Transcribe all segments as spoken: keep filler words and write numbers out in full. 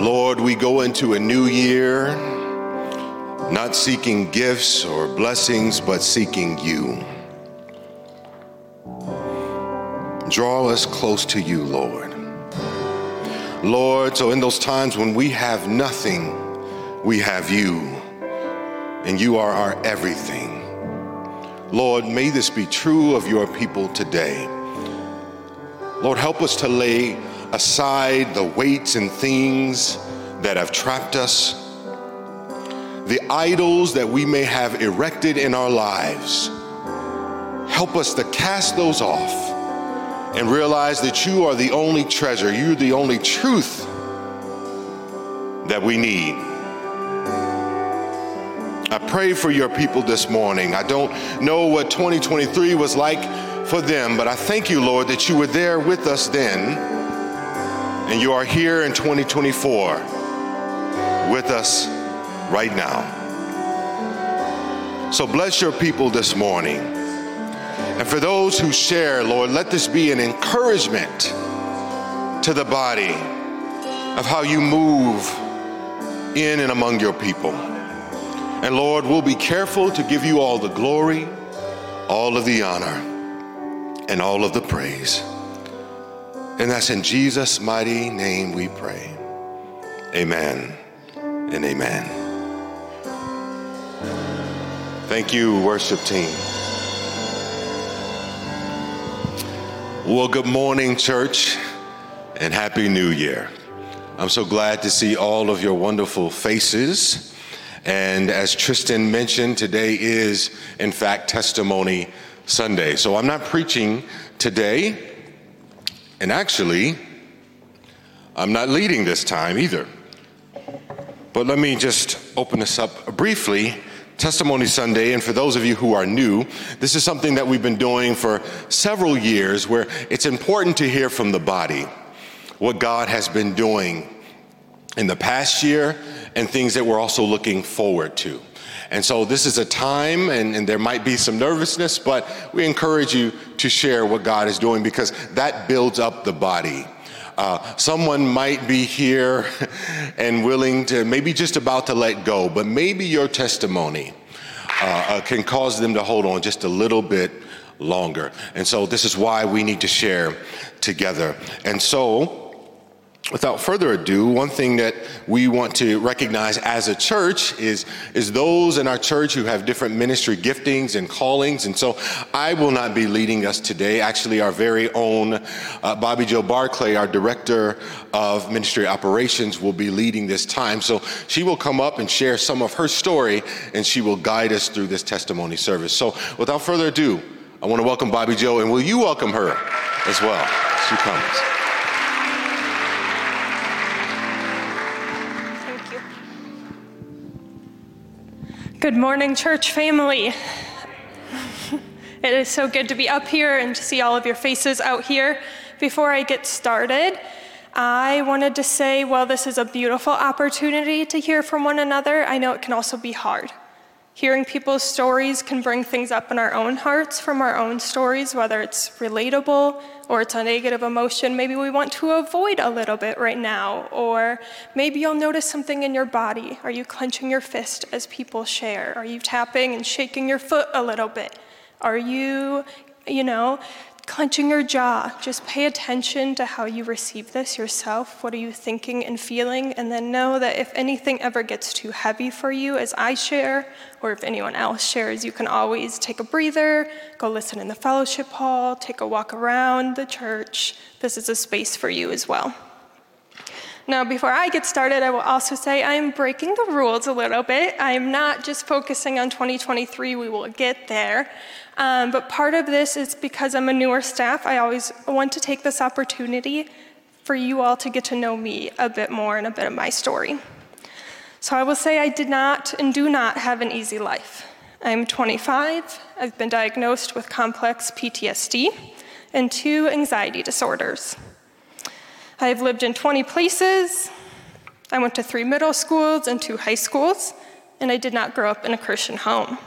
Lord, we go into a new year, not seeking gifts or blessings, but seeking you. Draw us close to you, Lord. Lord, so in those times when we have nothing, we have you, and you are our everything. Lord, may this be true of your people today. Lord, help us to lay aside the weights and things that have trapped us, the idols that we may have erected in our lives. Help us to cast those off and realize that you are the only treasure, you're the only truth that we need. I pray for your people this morning. I don't know what twenty twenty-three was like for them, but I thank you, Lord, that you were there with us then, and you are here in twenty twenty-four with us right now. So bless your people this morning. And for those who share, Lord, let this be an encouragement to the body of how you move in and among your people. And Lord, we'll be careful to give you all the glory, all of the honor, and all of the praise. And that's in Jesus' mighty name we pray. Amen and amen. Thank you, worship team. Well, good morning, church, and Happy New Year. I'm so glad to see all of your wonderful faces. And as Tristan mentioned, today is, in fact, Testimony Sunday. So I'm not preaching today, and actually, I'm not leading this time either. But let me just open this up briefly. Testimony Sunday, and for those of you who are new, this is something that we've been doing for several years where it's important to hear from the body what God has been doing in the past year, and things that we're also looking forward to. And so this is a time, and, and there might be some nervousness, but we encourage you to share what God is doing because that builds up the body. Uh, someone might be here and willing to, maybe just about to let go, but maybe your testimony uh, uh, can cause them to hold on just a little bit longer. And so this is why we need to share together. And so, without further ado, one thing that we want to recognize as a church is, is those in our church who have different ministry giftings and callings. And so I will not be leading us today. Actually, our very own uh, Bobbie Jo Barclay, our director of ministry operations, will be leading this time. So she will come up and share some of her story, and she will guide us through this testimony service. So without further ado, I want to welcome Bobbie Jo, and will you welcome her as well as she comes? Good morning, church family. It is so good to be up here and to see all of your faces out here. Before I get started, I wanted to say, well, this is a beautiful opportunity to hear from one another. I know it can also be hard. Hearing people's stories can bring things up in our own hearts from our own stories, whether it's relatable or it's a negative emotion maybe we want to avoid a little bit right now, or maybe you'll notice something in your body. Are you clenching your fist as people share? Are you tapping and shaking your foot a little bit? Are you, you know, clenching your jaw? Just pay attention to how you receive this yourself. What are you thinking and feeling? And then know that if anything ever gets too heavy for you as I share, or if anyone else shares, you can always take a breather, go listen in the fellowship hall, take a walk around the church. This is a space for you as well. Now, before I get started, I will also say I am breaking the rules a little bit. I am not just focusing on twenty twenty-three. We will get there. Um, but part of this is because I'm a newer staff. I always want to take this opportunity for you all to get to know me a bit more and a bit of my story. So I will say I did not and do not have an easy life. I'm twenty-five. I've been diagnosed with complex P T S D and two anxiety disorders. I've lived in twenty places. I went to three middle schools and two high schools, and I did not grow up in a Christian home.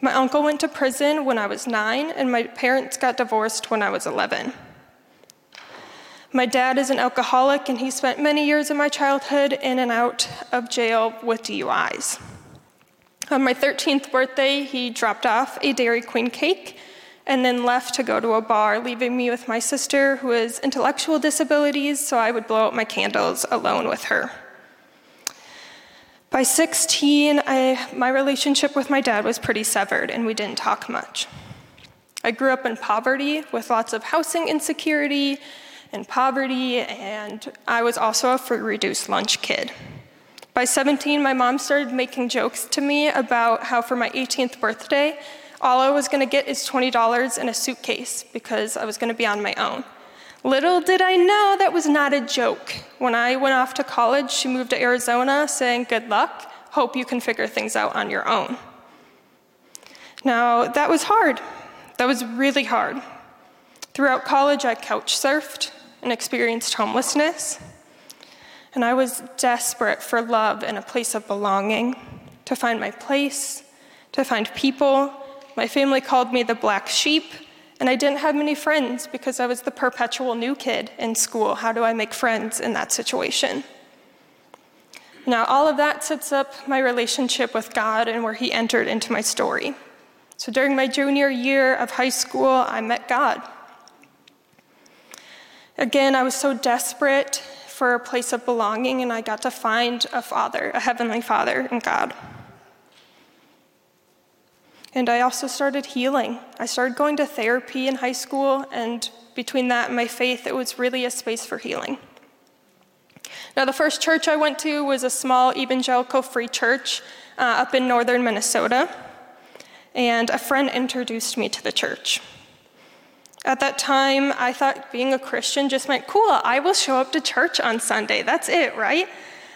My uncle went to prison when I was nine, and my parents got divorced when I was eleven. My dad is an alcoholic, and he spent many years of my childhood in and out of jail with D U Is. On my thirteenth birthday, he dropped off a Dairy Queen cake and then left to go to a bar, leaving me with my sister, who has intellectual disabilities, so I would blow out my candles alone with her. By sixteen, I, my relationship with my dad was pretty severed, and we didn't talk much. I grew up in poverty with lots of housing insecurity and poverty, and I was also a free reduced lunch kid. By seventeen, my mom started making jokes to me about how for my eighteenth birthday, all I was gonna get is twenty dollars in a suitcase because I was gonna be on my own. Little did I know that was not a joke. When I went off to college, she moved to Arizona saying, "Good luck, hope you can figure things out on your own." Now, that was hard. That was really hard. Throughout college, I couch surfed and experienced homelessness. And I was desperate for love and a place of belonging, to find my place, to find people. My family called me the black sheep, and I didn't have many friends because I was the perpetual new kid in school. How do I make friends in that situation? Now, all of that sets up my relationship with God and where he entered into my story. So during my junior year of high school, I met God. Again, I was so desperate for a place of belonging, and I got to find a father, a heavenly father in God. And I also started healing. I started going to therapy in high school, and between that and my faith, it was really a space for healing. Now, the first church I went to was a small evangelical free church uh, up in northern Minnesota, and a friend introduced me to the church. At that time, I thought being a Christian just meant, cool, I will show up to church on Sunday. That's it, right?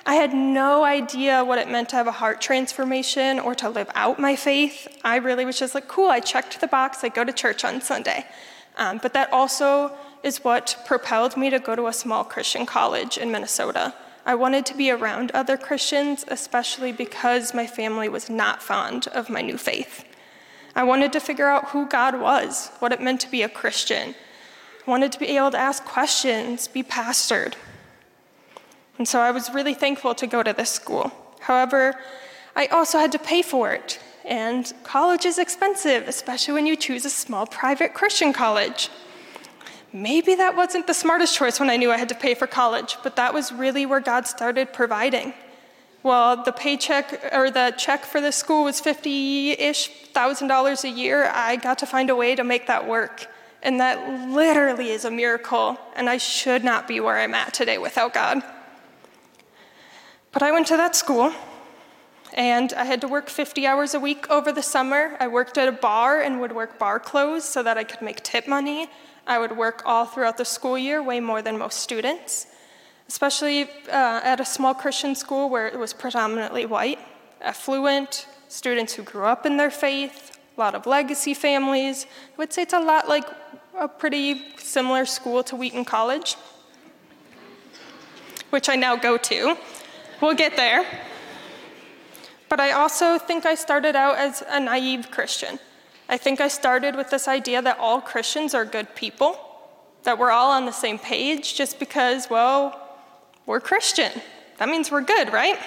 I had no idea what it meant to have a heart transformation or to live out my faith. I really was just like, cool, I checked the box, I go to church on Sunday. Um, but that also is what propelled me to go to a small Christian college in Minnesota. I wanted to be around other Christians, especially because my family was not fond of my new faith. I wanted to figure out who God was, what it meant to be a Christian. I wanted to be able to ask questions, be pastored. And so I was really thankful to go to this school. However, I also had to pay for it. And college is expensive, especially when you choose a small private Christian college. Maybe that wasn't the smartest choice when I knew I had to pay for college, but that was really where God started providing. Well, the paycheck or the check for the school was fifty-ish thousand dollars a year. I got to find a way to make that work. And that literally is a miracle. And I should not be where I'm at today without God. But I went to that school and I had to work fifty hours a week over the summer. I worked at a bar and would work bar clothes so that I could make tip money. I would work all throughout the school year, way more than most students. Especially uh, at a small Christian school where it was predominantly white, affluent, students who grew up in their faith, a lot of legacy families. I would say it's a lot like a pretty similar school to Wheaton College, which I now go to. We'll get there. But I also think I started out as a naive Christian. I think I started with this idea that all Christians are good people, that we're all on the same page just because, well, we're Christian. That means we're good, right?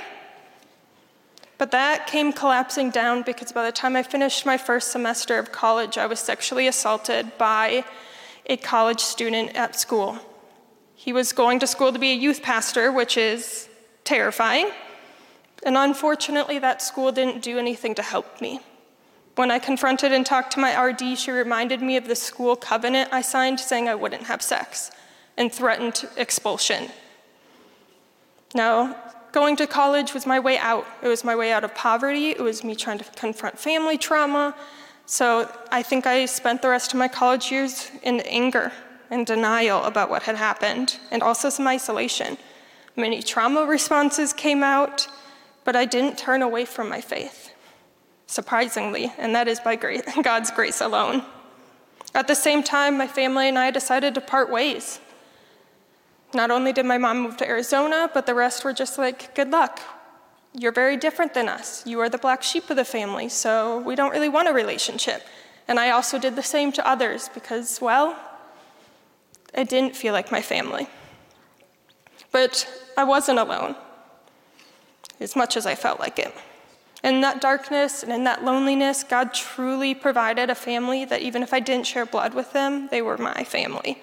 But that came collapsing down because by the time I finished my first semester of college, I was sexually assaulted by a college student at school. He was going to school to be a youth pastor, which is terrifying. And unfortunately, that school didn't do anything to help me. When I confronted and talked to my R D, she reminded me of the school covenant I signed saying I wouldn't have sex and threatened expulsion. Now, going to college was my way out. It was my way out of poverty. It was me trying to confront family trauma. So I think I spent the rest of my college years in anger and denial about what had happened, and also some isolation. Many trauma responses came out, but I didn't turn away from my faith, surprisingly, and that is by grace, God's grace alone. At the same time, my family and I decided to part ways. Not only did my mom move to Arizona, but the rest were just like, good luck. You're very different than us. You are the black sheep of the family, so we don't really want a relationship. And I also did the same to others because, well, I didn't feel like my family. But I wasn't alone, as much as I felt like it. In that darkness and in that loneliness, God truly provided a family that even if I didn't share blood with them, they were my family.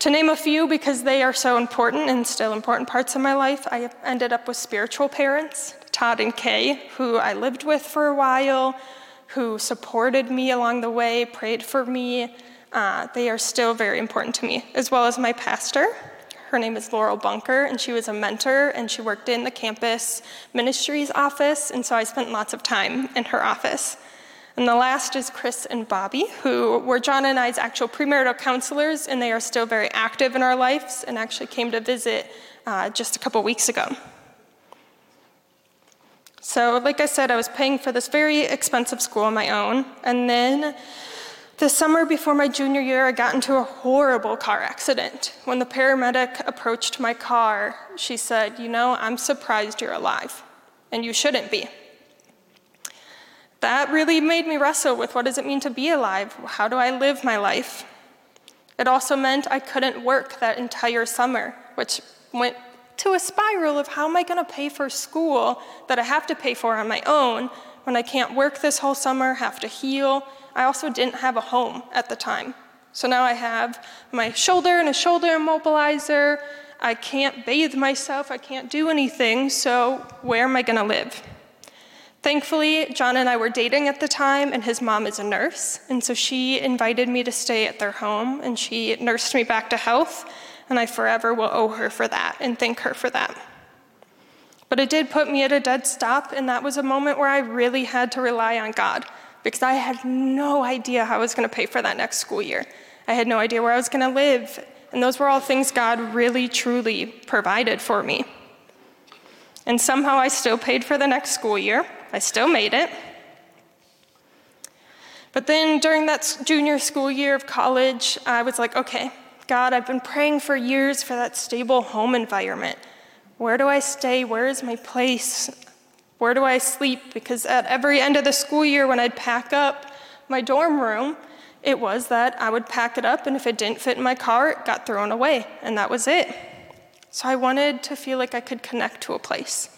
To name a few, because they are so important and still important parts of my life, I ended up with spiritual parents, Todd and Kay, who I lived with for a while, who supported me along the way, prayed for me. Uh, they are still very important to me, as well as my pastor. Her name is Laurel Bunker, and she was a mentor, and she worked in the campus ministries office, and so I spent lots of time in her office. And the last is Chris and Bobby, who were John and I's actual premarital counselors, and they are still very active in our lives and actually came to visit uh, just a couple weeks ago. So like I said, I was paying for this very expensive school on my own, and then the summer before my junior year, I got into a horrible car accident. When the paramedic approached my car, she said, you know, I'm surprised you're alive, and you shouldn't be. That really made me wrestle with, what does it mean to be alive? How do I live my life? It also meant I couldn't work that entire summer, which went to a spiral of how am I going to pay for school that I have to pay for on my own when I can't work this whole summer, have to heal. I also didn't have a home at the time. So now I have my shoulder and a shoulder immobilizer. I can't bathe myself. I can't do anything. So where am I going to live? Thankfully, John and I were dating at the time, and his mom is a nurse. And so she invited me to stay at their home, and she nursed me back to health. And I forever will owe her for that and thank her for that. But it did put me at a dead stop, and that was a moment where I really had to rely on God, because I had no idea how I was going to pay for that next school year. I had no idea where I was going to live, and those were all things God really, truly provided for me. And somehow I still paid for the next school year. I still made it. But then during that junior school year of college, I was like, okay, God, I've been praying for years for that stable home environment. Where do I stay? Where is my place? Where do I sleep? Because at every end of the school year when I'd pack up my dorm room, it was that I would pack it up, and if it didn't fit in my car, it got thrown away, and that was it. So I wanted to feel like I could connect to a place.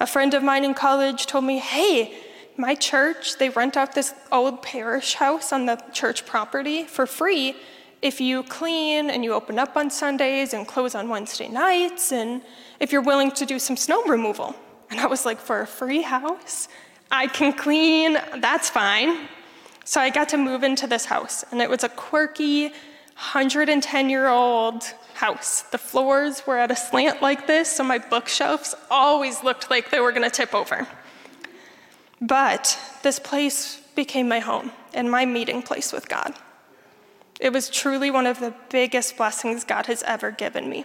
A friend of mine in college told me, hey, my church, they rent out this old parish house on the church property for free if you clean and you open up on Sundays and close on Wednesday nights, and if you're willing to do some snow removal. And I was like, for a free house? I can clean, that's fine. So I got to move into this house, and it was a quirky one hundred ten-year-old house. The floors were at a slant like this, so my bookshelves always looked like they were gonna tip over. But this place became my home and my meeting place with God. It was truly one of the biggest blessings God has ever given me.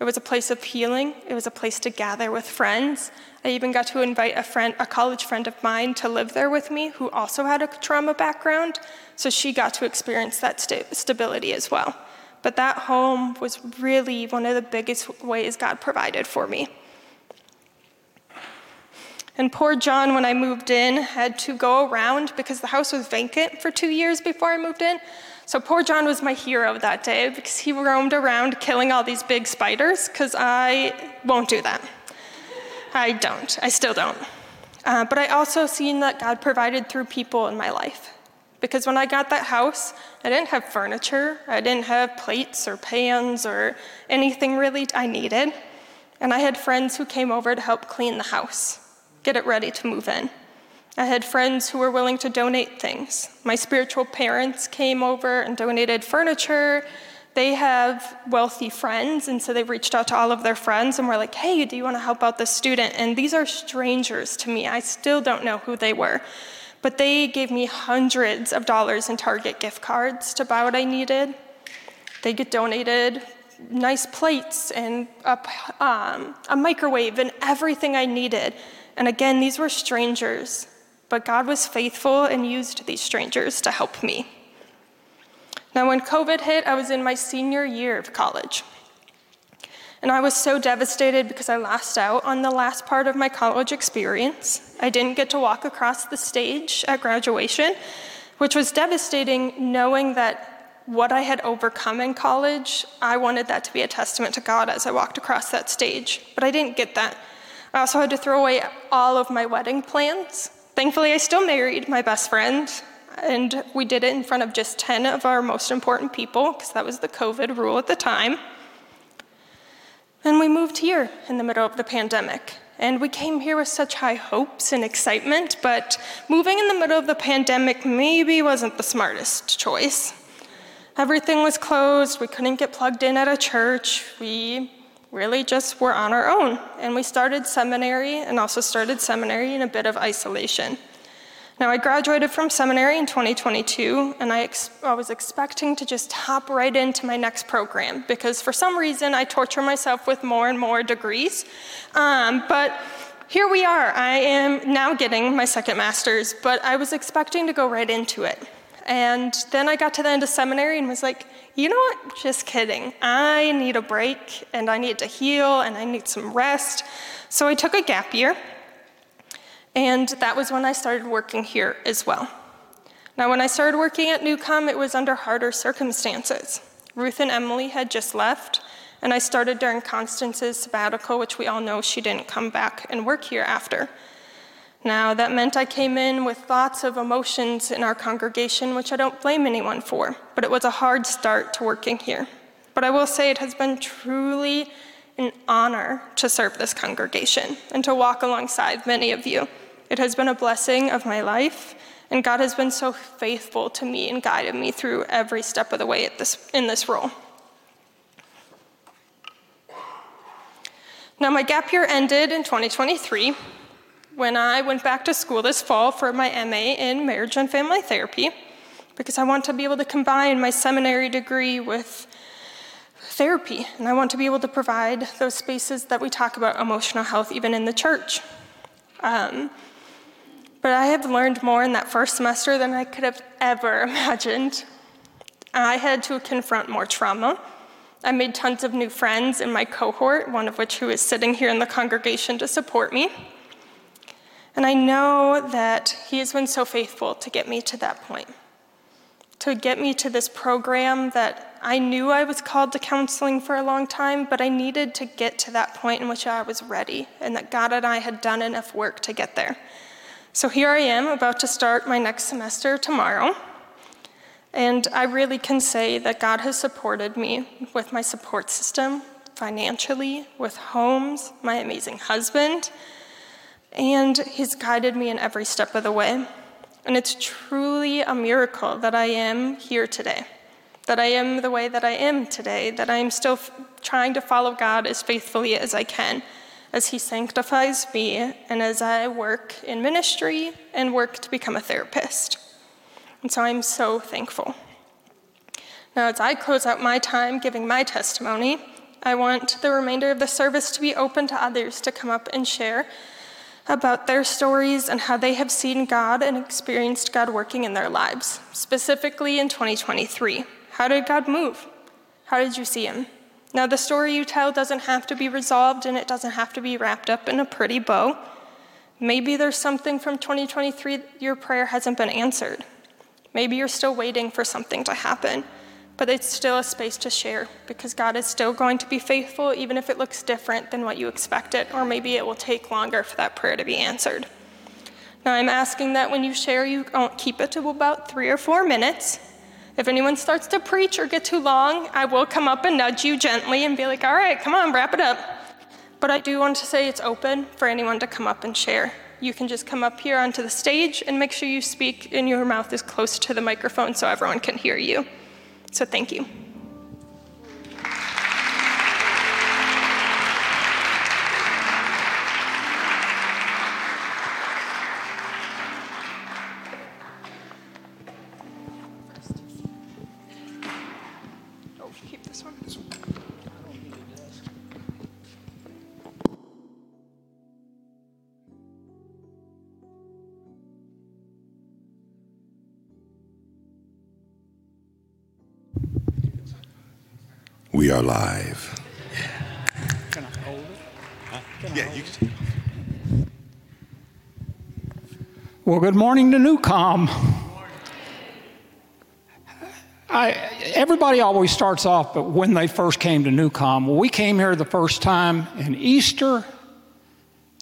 It was a place of healing. It was a place to gather with friends. I even got to invite a friend, a college friend of mine, to live there with me who also had a trauma background, so she got to experience that st- stability as well. But that home was really one of the biggest ways God provided for me. And poor John, when I moved in, had to go around because the house was vacant for two years before I moved in. So poor John was my hero that day because he roamed around killing all these big spiders, because I won't do that. I don't. I still don't. Uh, but I also seen that God provided through people in my life, because when I got that house, I didn't have furniture. I didn't have plates or pans or anything really I needed. And I had friends who came over to help clean the house, get it ready to move in. I had friends who were willing to donate things. My spiritual parents came over and donated furniture. They have wealthy friends, and so they reached out to all of their friends and were like, hey, do you want to help out this student? And these are strangers to me. I still don't know who they were. But they gave me hundreds of dollars in Target gift cards to buy what I needed. They get donated nice plates and a, um, a microwave and everything I needed. And again, these were strangers. But God was faithful and used these strangers to help me. Now, when COVID hit, I was in my senior year of college. And I was so devastated because I lost out on the last part of my college experience. I didn't get to walk across the stage at graduation, which was devastating, knowing that what I had overcome in college, I wanted that to be a testament to God as I walked across that stage, but I didn't get that. I also had to throw away all of my wedding plans. Thankfully, I still married my best friend, and we did it in front of just ten of our most important people, because that was the COVID rule at the time. And we moved here in the middle of the pandemic. And we came here with such high hopes and excitement, but moving in the middle of the pandemic maybe wasn't the smartest choice. Everything was closed. We couldn't get plugged in at a church. We really just were on our own. And we started seminary and also started seminary in a bit of isolation. Now, I graduated from seminary in twenty twenty-two, and I, ex- I was expecting to just hop right into my next program, because for some reason I torture myself with more and more degrees. Um, but here we are. I am now getting my second master's, but I was expecting to go right into it. And then I got to the end of seminary and was like, you know what? Just kidding. I need a break, and I need to heal, and I need some rest. So I took a gap year. And that was when I started working here as well. Now, when I started working at Newcomb, it was under harder circumstances. Ruth and Emily had just left, and I started during Constance's sabbatical, which we all know she didn't come back and work here after. Now, that meant I came in with lots of emotions in our congregation, which I don't blame anyone for, but it was a hard start to working here. But I will say it has been truly an honor to serve this congregation and to walk alongside many of you. It has been a blessing of my life, and God has been so faithful to me and guided me through every step of the way at this, in this role. Now, my gap year ended in twenty twenty-three when I went back to school this fall for my M A in marriage and family therapy, because I want to be able to combine my seminary degree with therapy, and I want to be able to provide those spaces that we talk about emotional health even in the church. Um, but I have learned more in that first semester than I could have ever imagined. I had to confront more trauma. I made tons of new friends in my cohort, one of which who is sitting here in the congregation to support me. And I know that he has been so faithful to get me to that point, to get me to this program that I knew I was called to counseling for a long time, but I needed to get to that point in which I was ready, and that God and I had done enough work to get there. So here I am, about to start my next semester tomorrow, and I really can say that God has supported me with my support system, financially, with homes, my amazing husband, and he's guided me in every step of the way. And it's truly a miracle that I am here today, that I am the way that I am today, that I am still f- trying to follow God as faithfully as I can, as he sanctifies me, and as I work in ministry and work to become a therapist. And so I'm so thankful. Now, as I close out my time giving my testimony, I want the remainder of the service to be open to others to come up and share about their stories and how they have seen God and experienced God working in their lives, specifically in twenty twenty-three. How did God move? How did you see him? Now, the story you tell doesn't have to be resolved, and it doesn't have to be wrapped up in a pretty bow. Maybe there's something from twenty twenty-three your prayer hasn't been answered. Maybe you're still waiting for something to happen, but it's still a space to share, because God is still going to be faithful, even if it looks different than what you expected, or maybe it will take longer for that prayer to be answered. Now, I'm asking that when you share, you don't keep it to about three or four minutes. If anyone starts to preach or get too long, I will come up and nudge you gently and be like, all right, come on, wrap it up. But I do want to say it's open for anyone to come up and share. You can just come up here onto the stage and make sure you speak and your mouth is close to the microphone so everyone can hear you. So thank you. Oh, keep this one. This one. We are live. Can I hold it? Huh? Can yeah, I hold you can. It? Well, good morning to Newcomb. I everybody always starts off, but when they first came to Newcom, well, we came here the first time in Easter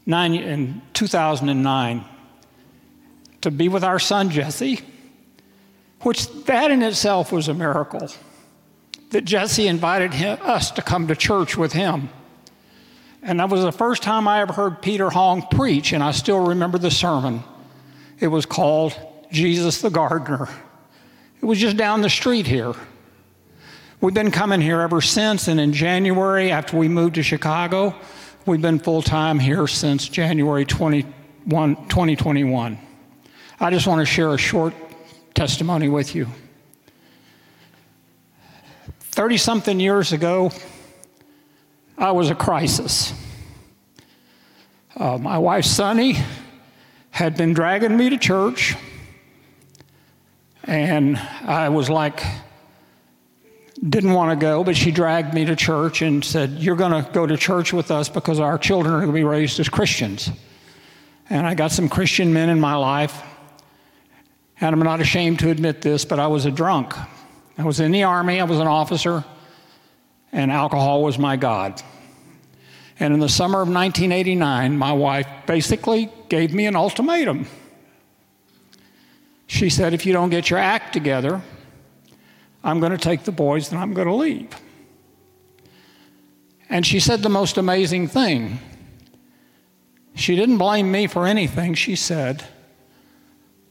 nine, in two thousand nine to be with our son, Jesse, which that in itself was a miracle, that Jesse invited him, us to come to church with him. And that was the first time I ever heard Peter Hong preach, and I still remember the sermon. It was called Jesus the Gardener. It was just down the street here. We've been coming here ever since, and in January, after we moved to Chicago, we've been full-time here since January twenty-first, twenty twenty-one. I just want to share a short testimony with you. thirty-something years ago, I was a crisis. Uh, my wife, Sonny, had been dragging me to church, and I was like, didn't want to go, but she dragged me to church and said, you're going to go to church with us because our children are going to be raised as Christians. And I got some Christian men in my life, and I'm not ashamed to admit this, but I was a drunk. I was in the Army, I was an officer, and alcohol was my God. And in the summer of nineteen eighty-nine, my wife basically gave me an ultimatum. She said, if you don't get your act together, I'm going to take the boys and I'm going to leave. And she said the most amazing thing. She didn't blame me for anything. She said,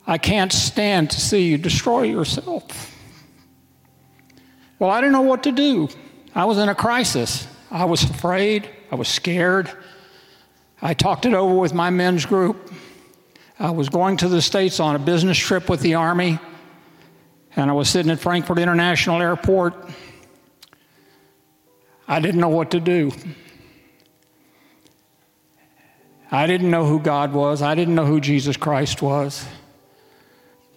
I can't stand to see you destroy yourself. Well, I didn't know what to do. I was in a crisis. I was afraid. I was scared. I talked it over with my men's group. I was going to the States on a business trip with the Army, and I was sitting at Frankfurt International Airport. I didn't know what to do. I didn't know who God was. I didn't know who Jesus Christ was.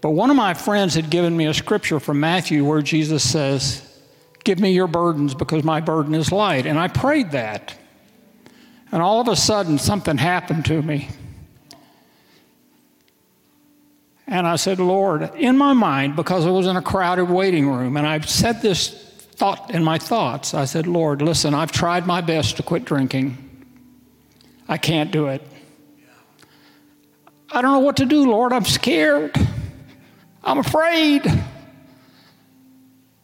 But one of my friends had given me a scripture from Matthew where Jesus says, give me your burdens because my burden is light. And I prayed that. And all of a sudden, something happened to me. And I said, Lord, in my mind, because I was in a crowded waiting room, and I've said this thought in my thoughts, I said, Lord, listen, I've tried my best to quit drinking. I can't do it. I don't know what to do, Lord. I'm scared. I'm afraid.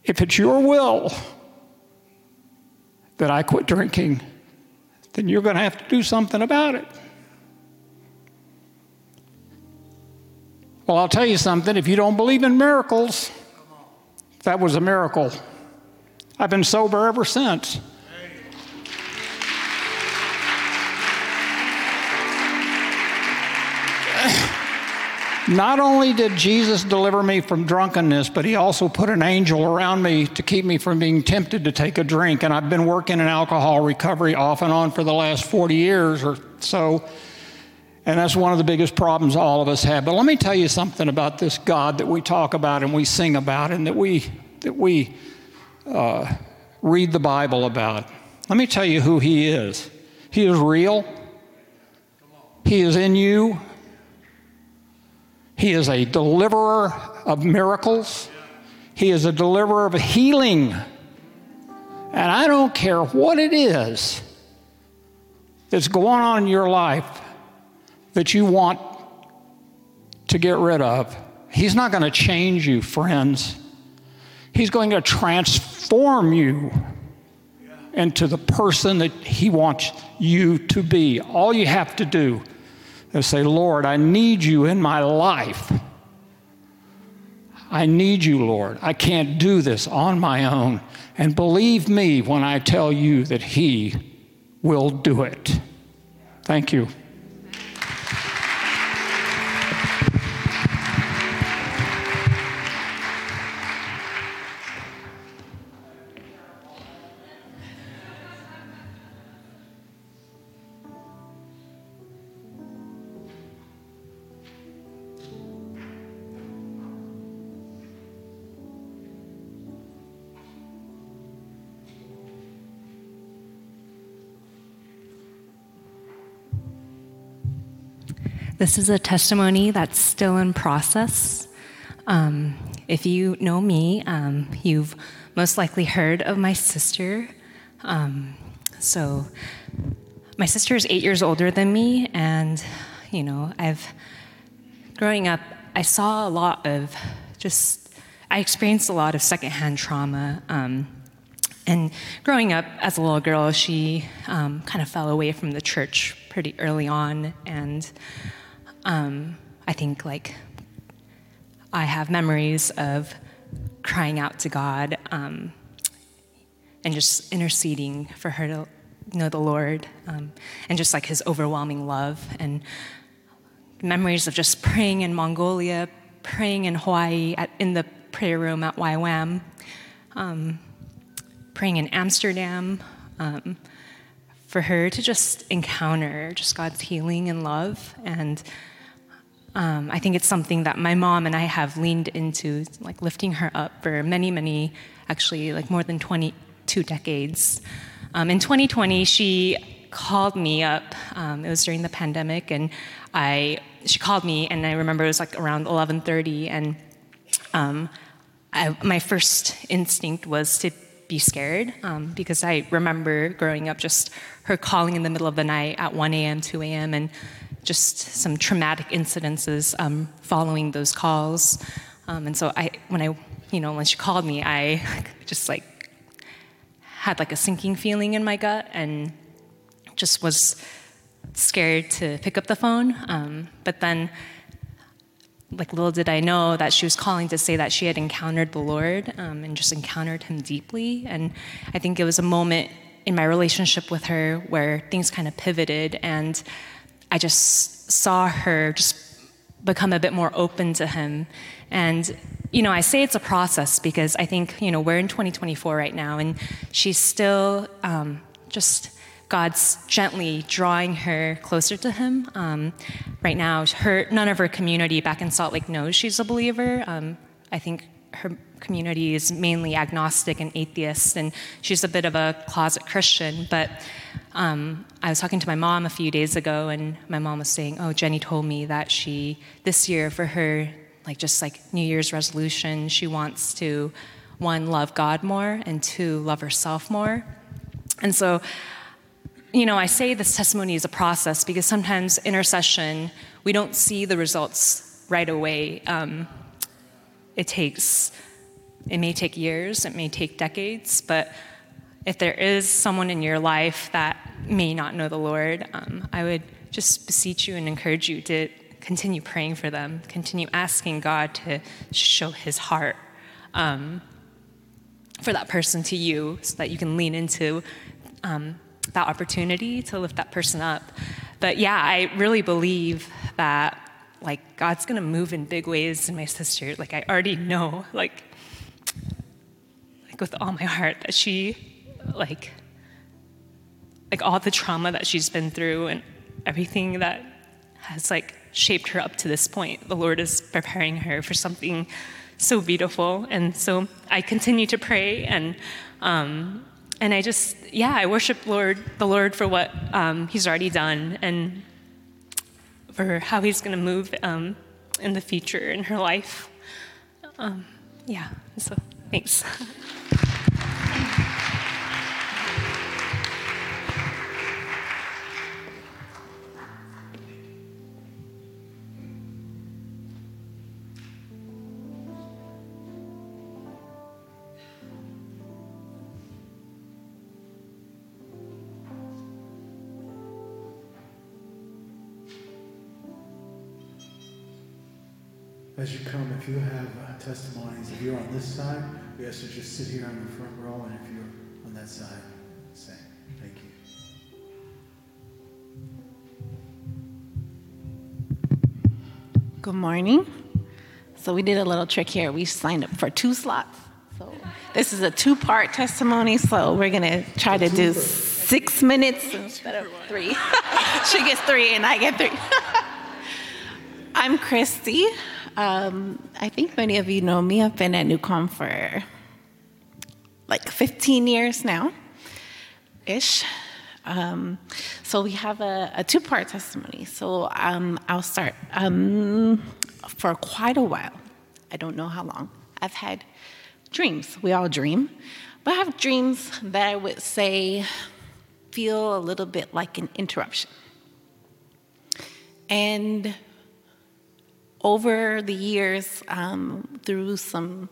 If it's your will that I quit drinking, then you're going to have to do something about it. Well, I'll tell you something. If you don't believe in miracles, that was a miracle. I've been sober ever since. Not only did Jesus deliver me from drunkenness, but he also put an angel around me to keep me from being tempted to take a drink. And I've been working in alcohol recovery off and on for the last forty years or so. And that's one of the biggest problems all of us have. But let me tell you something about this God that we talk about and we sing about and that we, that we uh, read the Bible about. Let me tell you who he is. He is real. He is in you. He is a deliverer of miracles. He is a deliverer of healing. And I don't care what it is that's going on in your life that you want to get rid of. He's not going to change you, friends. He's going to transform you into the person that he wants you to be. All you have to do and say, Lord, I need you in my life. I need you, Lord. I can't do this on my own. And believe me when I tell you that he will do it. Thank you. This is a testimony that's still in process. Um, if you know me, um, you've most likely heard of my sister. Um, so my sister is eight years older than me, and, you know, I've, growing up, I saw a lot of just, I experienced a lot of secondhand trauma. Um, and growing up as a little girl, she um, kind of fell away from the church pretty early on, and um, I think, like, I have memories of crying out to God um, and just interceding for her to know the Lord, um, and just like his overwhelming love, and memories of just praying in Mongolia, praying in Hawaii at, in the prayer room at Y WAM, um, praying in Amsterdam, um, for her to just encounter just God's healing and love. And Um, I think it's something that my mom and I have leaned into, like lifting her up for many, many, actually like more than twenty-two decades. Um, in twenty twenty, she called me up. Um, it was during the pandemic, and I she called me, and I remember it was like around eleven thirty, and um, I, my first instinct was to be scared um, because I remember growing up just her calling in the middle of the night at one a.m., two a.m., and just some traumatic incidences um, following those calls. Um, and so I, when I, you know, when she called me, I just like had like a sinking feeling in my gut and just was scared to pick up the phone. Um, but then, like, little did I know that she was calling to say that she had encountered the Lord um, and just encountered him deeply. And I think it was a moment in my relationship with her where things kind of pivoted, and I just saw her just become a bit more open to him. And, you know, I say it's a process because I think, you know, we're in twenty twenty-four right now, and she's still um, just, God's gently drawing her closer to him. Um, right now, her none of her community back in Salt Lake knows she's a believer. Um, I think her community is mainly agnostic and atheist, and she's a bit of a closet Christian, but Um, I was talking to my mom a few days ago, and my mom was saying, oh, Jenny told me that she, this year for her, like just like New Year's resolution, she wants to, one, love God more, and two, love herself more. And so, you know, I say this testimony is a process because sometimes intercession, we don't see the results right away. Um, it takes, it may take years, it may take decades, but if there is someone in your life that may not know the Lord, um, I would just beseech you and encourage you to continue praying for them, continue asking God to show his heart um, for that person to you so that you can lean into um, that opportunity to lift that person up. But yeah, I really believe that, like, God's going to move in big ways in my sister. Like, I already know, like, like with all my heart that she... like like all the trauma that she's been through and everything that has like shaped her up to this point, the Lord is preparing her for something so beautiful. And so I continue to pray, and um, and I just, yeah, I worship Lord the Lord for what um, he's already done and for how he's going to move um, in the future in her life. Um, yeah, so thanks. As you come, if you have uh, testimonies, if you're on this side, we ask you to just sit here on the front row, and if you're on that side, same. Thank you. Good morning. So we did a little trick here. We signed up for two slots. So this is a two-part testimony, so we're going to try to do six minutes instead of three. She gets three, and I get three. I'm Christy. Um, I think many of you know me. I've been at NewCom for like fifteen years now-ish. Um, so we have a, a two-part testimony. So um, I'll start. Um, for quite a while, I don't know how long, I've had dreams. We all dream. But I have dreams that I would say feel a little bit like an interruption. And over the years, um, through some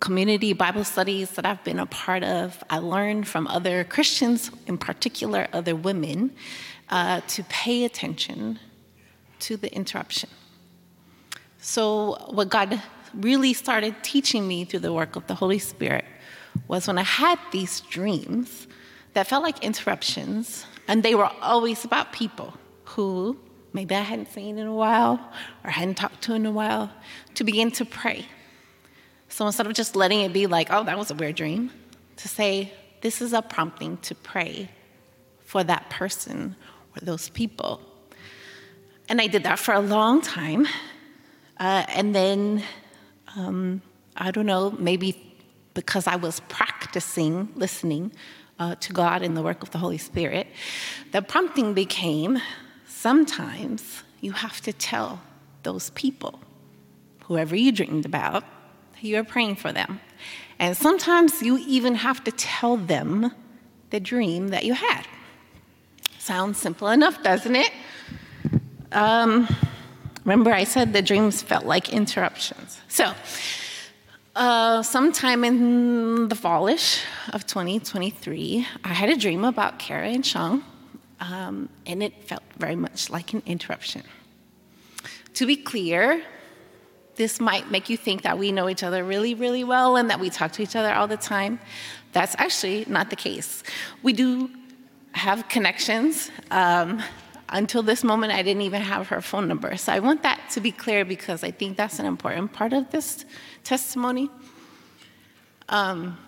community Bible studies that I've been a part of, I learned from other Christians, in particular other women, uh, to pay attention to the interruption. So what God really started teaching me through the work of the Holy Spirit was when I had these dreams that felt like interruptions, and they were always about people who maybe I hadn't seen in a while or hadn't talked to in a while, to begin to pray. So instead of just letting it be like, oh, that was a weird dream, to say, this is a prompting to pray for that person or those people. And I did that for a long time. Uh, and then, um, I don't know, maybe because I was practicing listening uh, to God and the work of the Holy Spirit, the prompting became, sometimes you have to tell those people, whoever you dreamed about, you are praying for them. And sometimes you even have to tell them the dream that you had. Sounds simple enough, doesn't it? Um, remember I said the dreams felt like interruptions. So uh, sometime in the fallish of twenty twenty-three, I had a dream about Kara and Chong, um, and it felt very much like an interruption. To be clear, this might make you think that we know each other really, really well and that we talk to each other all the time. That's actually not the case. We do have connections. Um, until this moment, I didn't even have her phone number. So I want that to be clear because I think that's an important part of this testimony. Um,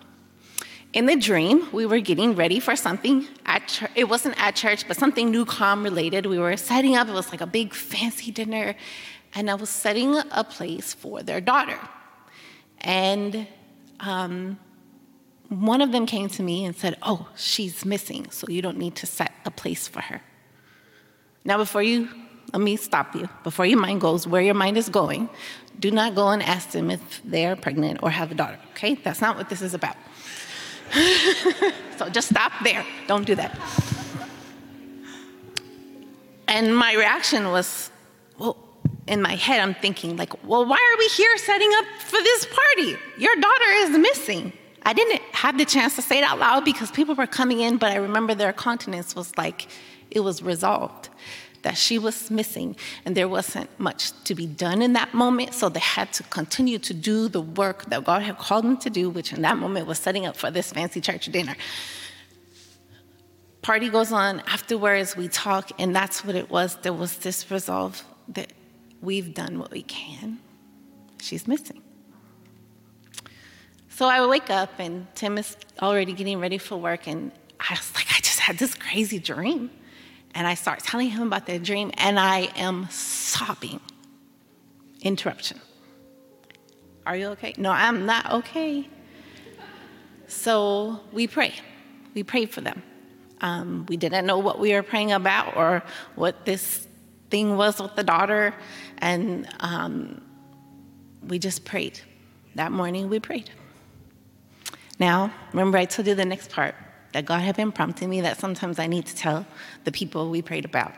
in the dream, we were getting ready for something at church. It wasn't at church, but something NewCom related. We were setting up. It was like a big fancy dinner. And I was setting a place for their daughter. And um, one of them came to me and said, oh, she's missing, so you don't need to set a place for her. Now, before you, let me stop you. Before your mind goes where your mind is going, do not go and ask them if they're pregnant or have a daughter, okay? That's not what this is about. So just stop there. Don't do that. And my reaction was, well, in my head, I'm thinking like, well, why are we here setting up for this party? Your daughter is missing. I didn't have the chance to say it out loud because people were coming in, but I remember their countenance was like, it was resolved that she was missing, and there wasn't much to be done in that moment, so they had to continue to do the work that God had called them to do, which in that moment was setting up for this fancy church dinner. Party goes on. Afterwards, we talk, and that's what it was. There was this resolve that we've done what we can. She's missing. So I wake up, and Tim is already getting ready for work, and I was like, I just had this crazy dream. And I start telling him about the dream, and I am sobbing. Interruption. Are you okay? No, I'm not okay. So we pray. We prayed for them. Um, we didn't know what we were praying about or what this thing was with the daughter, and um, we just prayed. That morning we prayed. Now, remember I told you the next part, that God had been prompting me that sometimes I need to tell the people we prayed about,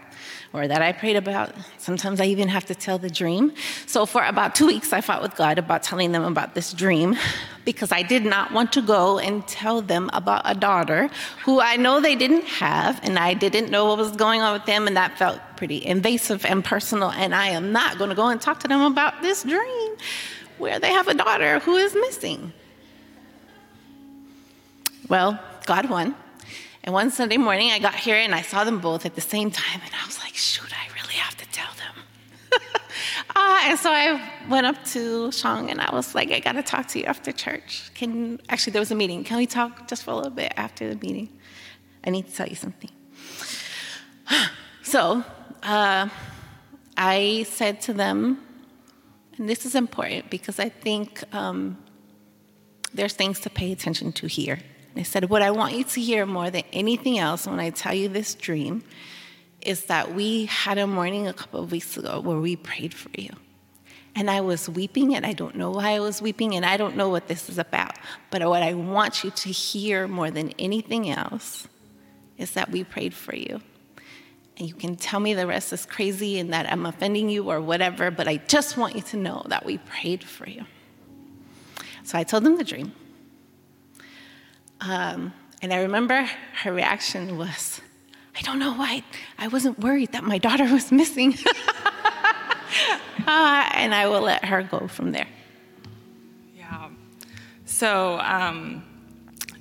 or that I prayed about. Sometimes I even have to tell the dream. So for about two weeks, I fought with God about telling them about this dream because I did not want to go and tell them about a daughter who I know they didn't have, and I didn't know what was going on with them, and that felt pretty invasive and personal, and I am not going to go and talk to them about this dream where they have a daughter who is missing. Well, God won. And one Sunday morning, I got here, and I saw them both at the same time, and I was like, shoot, I really have to tell them. uh, and so I went up to Sean, and I was like, I got to talk to you after church. Can Actually, there was a meeting. Can we talk just for a little bit after the meeting? I need to tell you something. so uh, I said to them, and this is important because I think um, there's things to pay attention to here. I said, what I want you to hear more than anything else when I tell you this dream is that we had a morning a couple of weeks ago where we prayed for you. And I was weeping, and I don't know why I was weeping, and I don't know what this is about. But what I want you to hear more than anything else is that we prayed for you. And you can tell me the rest is crazy and that I'm offending you or whatever, but I just want you to know that we prayed for you. So I told them the dream. Um, and I remember her reaction was, I don't know why I wasn't worried that my daughter was missing. Uh, and I will let her go from there. Yeah. So, um,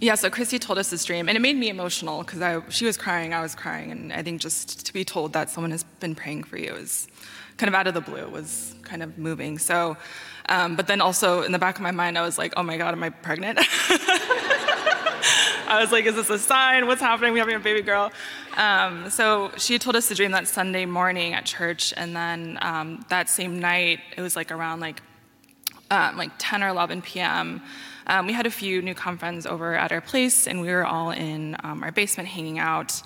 yeah, so Christy told us this dream, and it made me emotional because I she was crying, I was crying, and I think just to be told that someone has been praying for you is kind of out of the blue, was kind of moving. So, um, but then also in the back of my mind, I was like, oh my God, am I pregnant? I was like, is this a sign? What's happening? We're having a baby girl. Um, so she told us the dream that Sunday morning at church. And then um, that same night, it was like around like um, like ten or eleven p.m. Um, we had a few new confriends over at our place, and we were all in um, our basement hanging out.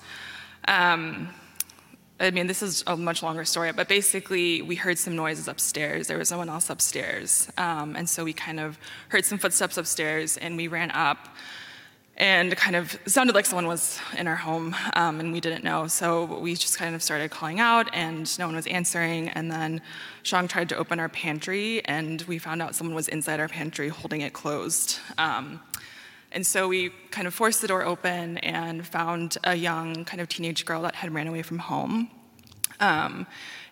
Um, I mean, this is a much longer story, but basically we heard some noises upstairs. There was no one else upstairs. Um, and so we kind of heard some footsteps upstairs, and we ran up. And kind of sounded like someone was in our home, um, and we didn't know. So we just kind of started calling out, and no one was answering. And then Chong tried to open our pantry, and we found out someone was inside our pantry holding it closed. Um, and so we kind of forced the door open and found a young kind of teenage girl that had ran away from home. Um,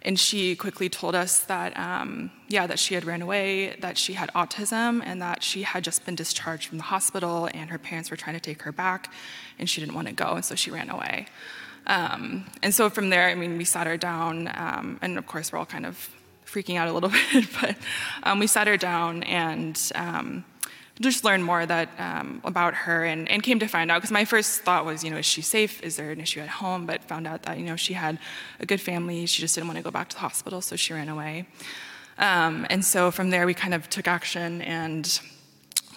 and she quickly told us that, um, yeah, that she had ran away, that she had autism, and that she had just been discharged from the hospital, and her parents were trying to take her back, and she didn't want to go, and so she ran away. Um, and so from there, I mean, we sat her down, um, and of course, we're all kind of freaking out a little bit, but um, we sat her down and um, just learned more that um, about her, and, and came to find out, because my first thought was, you know, is she safe? Is there an issue at home? But found out that, you know, she had a good family. She just didn't want to go back to the hospital, so she ran away. Um, and so from there, we kind of took action and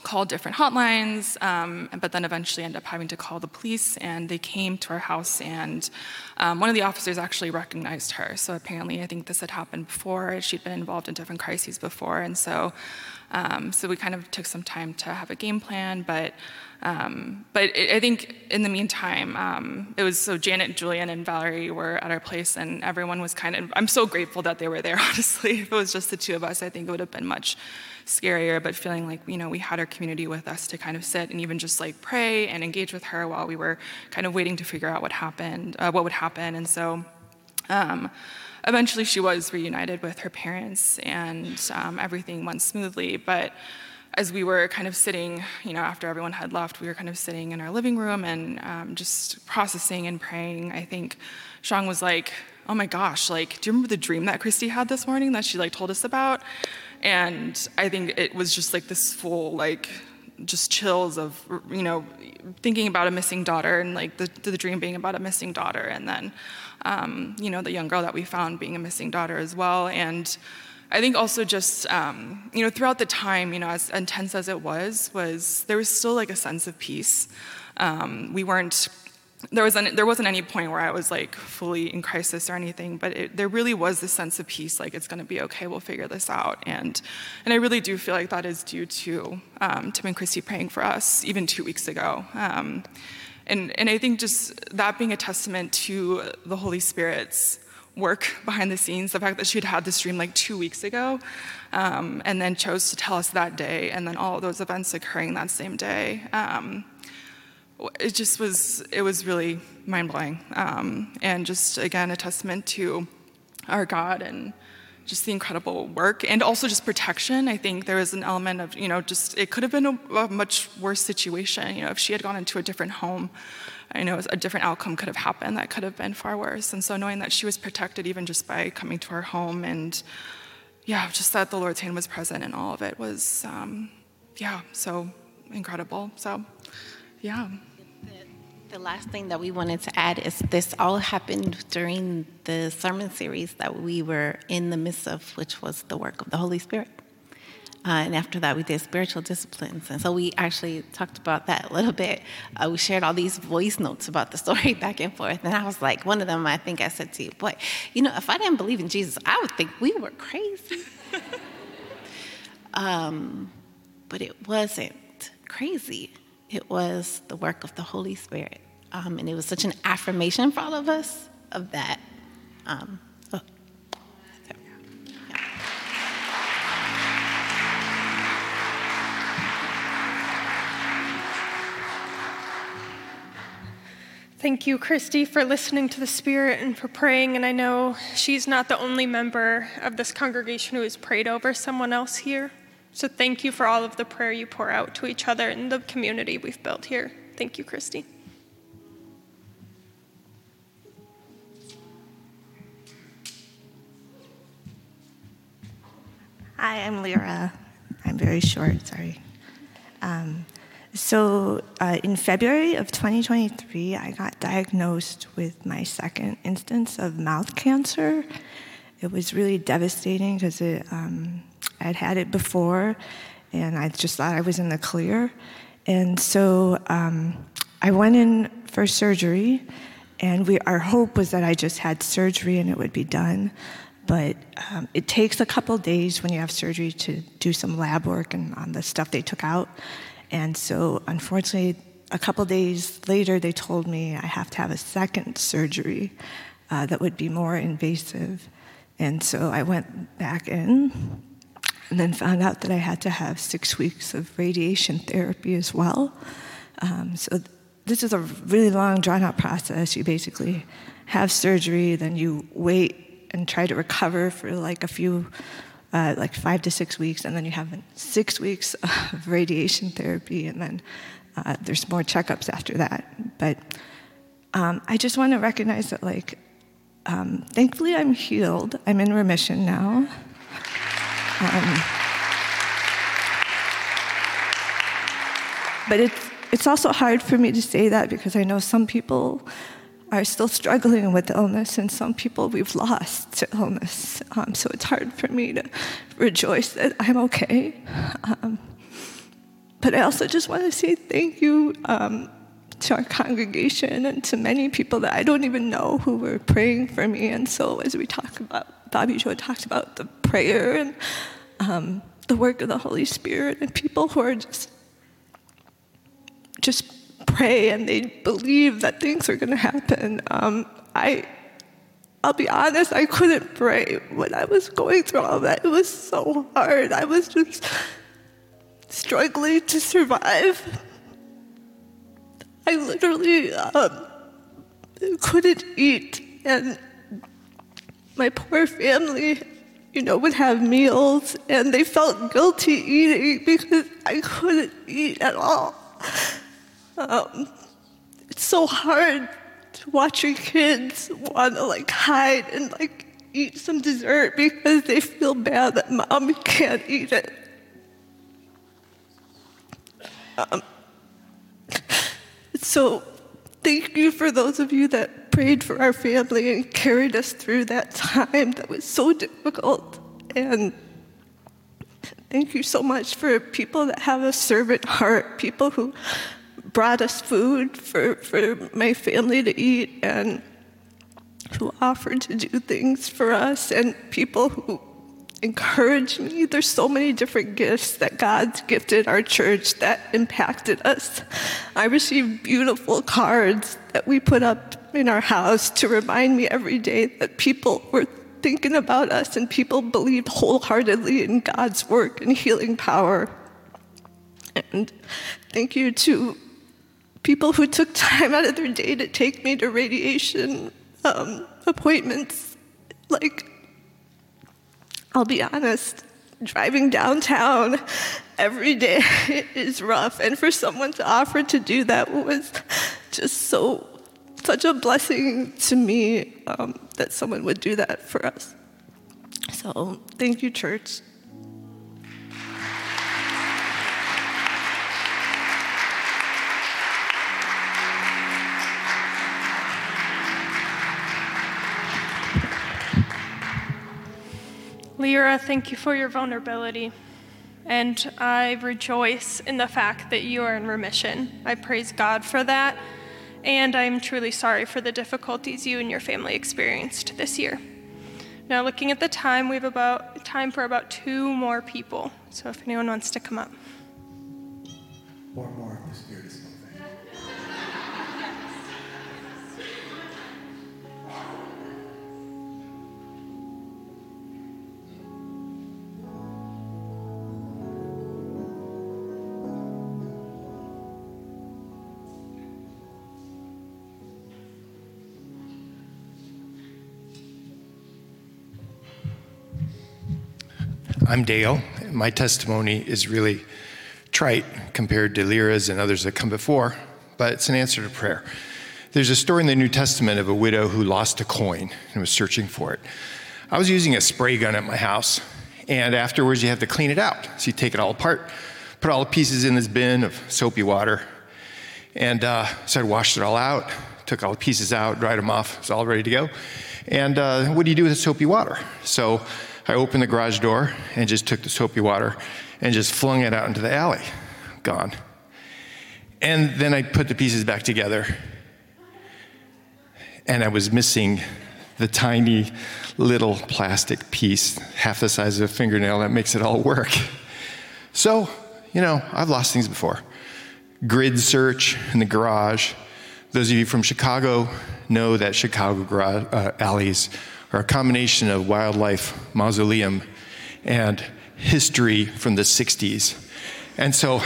called different hotlines, um, but then eventually ended up having to call the police, and they came to our house, and um, one of the officers actually recognized her. So apparently, I think this had happened before. She'd been involved in different crises before, and so Um, so we kind of took some time to have a game plan, but um, but it, I think in the meantime, um, it was so Janet, Julian, and Valerie were at our place, and everyone was kind of, I'm so grateful that they were there, honestly. If it was just the two of us, I think it would have been much scarier, but feeling like, you know, we had our community with us to kind of sit and even just like pray and engage with her while we were kind of waiting to figure out what happened, uh, what would happen, and so um, eventually she was reunited with her parents, and um, everything went smoothly. But as we were kind of sitting, you know, after everyone had left, we were kind of sitting in our living room and um, just processing and praying. I think Sean was like, oh my gosh, like, do you remember the dream that Christy had this morning that she like told us about? And I think it was just like this full like, just chills of, you know, thinking about a missing daughter, and like the, the dream being about a missing daughter, and then um, you know, the young girl that we found being a missing daughter as well. And I think also just um, you know, throughout the time, you know, as intense as it was, was there was still like a sense of peace. Um, we weren't there was an, there wasn't any point where I was like fully in crisis or anything, but it, there really was this sense of peace, like it's going to be okay, we'll figure this out. And and I really do feel like that is due to um, Tim and Christy praying for us even two weeks ago. Um, and and I think just that being a testament to the Holy Spirit's work behind the scenes, the fact that she'd had this dream like two weeks ago, um, and then chose to tell us that day, and then all of those events occurring that same day. Um, It just was, it was really mind-blowing. Um, and just, again, a testament to our God and just the incredible work, and also just protection. I think there was an element of, you know, just, it could have been a, a much worse situation. You know, if she had gone into a different home, I know a different outcome could have happened that could have been far worse. And so knowing that she was protected even just by coming to our home, and, yeah, just that the Lord's hand was present in all of it was, um, yeah, so incredible. So, yeah. The last thing that we wanted to add is this all happened during the sermon series that we were in the midst of, which was the work of the Holy Spirit. Uh, and after that, we did spiritual disciplines. And so we actually talked about that a little bit. Uh, we shared all these voice notes about the story back and forth. And I was like, one of them, I think I said to you, boy, you know, if I didn't believe in Jesus, I would think we were crazy. Um, but it wasn't crazy. It was the work of the Holy Spirit. Um, and it was such an affirmation for all of us of that. Um, oh. so, yeah. Thank you, Christy, for listening to the Spirit and for praying. And I know she's not the only member of this congregation who has prayed over someone else here. So thank you for all of the prayer you pour out to each other and the community we've built here. Thank you, Christy. Hi, I'm Lyra. I'm very short, sorry. Um, so uh, in February of twenty twenty-three, I got diagnosed with my second instance of mouth cancer. It was really devastating because it... Um, I'd had it before, and I just thought I was in the clear. And so um, I went in for surgery, and we our hope was that I just had surgery and it would be done. But um, it takes a couple days when you have surgery to do some lab work and on the stuff they took out. And so unfortunately, a couple days later, they told me I have to have a second surgery uh, that would be more invasive. And so I went back in. And then found out that I had to have six weeks of radiation therapy as well. Um, so th- this is a really long, drawn-out process. You basically have surgery, then you wait and try to recover for like a few, uh, like five to six weeks, and then you have six weeks of radiation therapy, and then uh, there's more checkups after that. But um, I just want to recognize that, like, um, thankfully I'm healed. I'm in remission now. Um, but it's, it's also hard for me to say that because I know some people are still struggling with illness and some people we've lost to illness. Um, so it's hard for me to rejoice that I'm okay. Um, but I also just want to say thank you um, to our congregation and to many people that I don't even know who were praying for me. And so as we talk about Bobbie Jo talked about the prayer and um, the work of the Holy Spirit and people who are just, just pray and they believe that things are going to happen. Um, I, I'll be honest, I couldn't pray when I was going through all that. It was so hard. I was just struggling to survive. I literally um, couldn't eat, and my poor family, you know, would have meals, and they felt guilty eating because I couldn't eat at all. Um, it's so hard to watch your kids want to, like, hide and, like, eat some dessert because they feel bad that mom can't eat it. Um, so thank you for those of you that prayed for our family and carried us through that time that was so difficult. And thank you so much for people that have a servant heart, people who brought us food for, for my family to eat and who offered to do things for us and people who encouraged me. There's so many different gifts that God's gifted our church that impacted us. I received beautiful cards that we put up in our house to remind me every day that people were thinking about us and people believed wholeheartedly in God's work and healing power. And thank you to people who took time out of their day to take me to radiation um, appointments. Like, I'll be honest, driving downtown every day is rough, and for someone to offer to do that was just so such a blessing to me um, that someone would do that for us. So thank you, church. Lyra, thank you for your vulnerability. And I rejoice in the fact that you are in remission. I praise God for that. And I am truly sorry for the difficulties you and your family experienced this year. Now, looking at the time, we have about time for about two more people. So if anyone wants to come up. Or more if the Spirit is moving. I'm Dale. My testimony is really trite compared to Lyra's and others that come before, but it's an answer to prayer. There's a story in the New Testament of a widow who lost a coin and was searching for it. I was using a spray gun at my house, and afterwards you have to clean it out. So you take it all apart, put all the pieces in this bin of soapy water, and uh, so I washed it all out, took all the pieces out, dried them off, it's all ready to go. And uh, what do you do with the soapy water? So I opened the garage door and just took the soapy water and just flung it out into the alley. Gone. And then I put the pieces back together, and I was missing the tiny little plastic piece, half the size of a fingernail, that makes it all work. So, you know, I've lost things before. Grid search in the garage. Those of you from Chicago know that Chicago garage, uh, alleys are a combination of wildlife mausoleum and history from the sixties. And so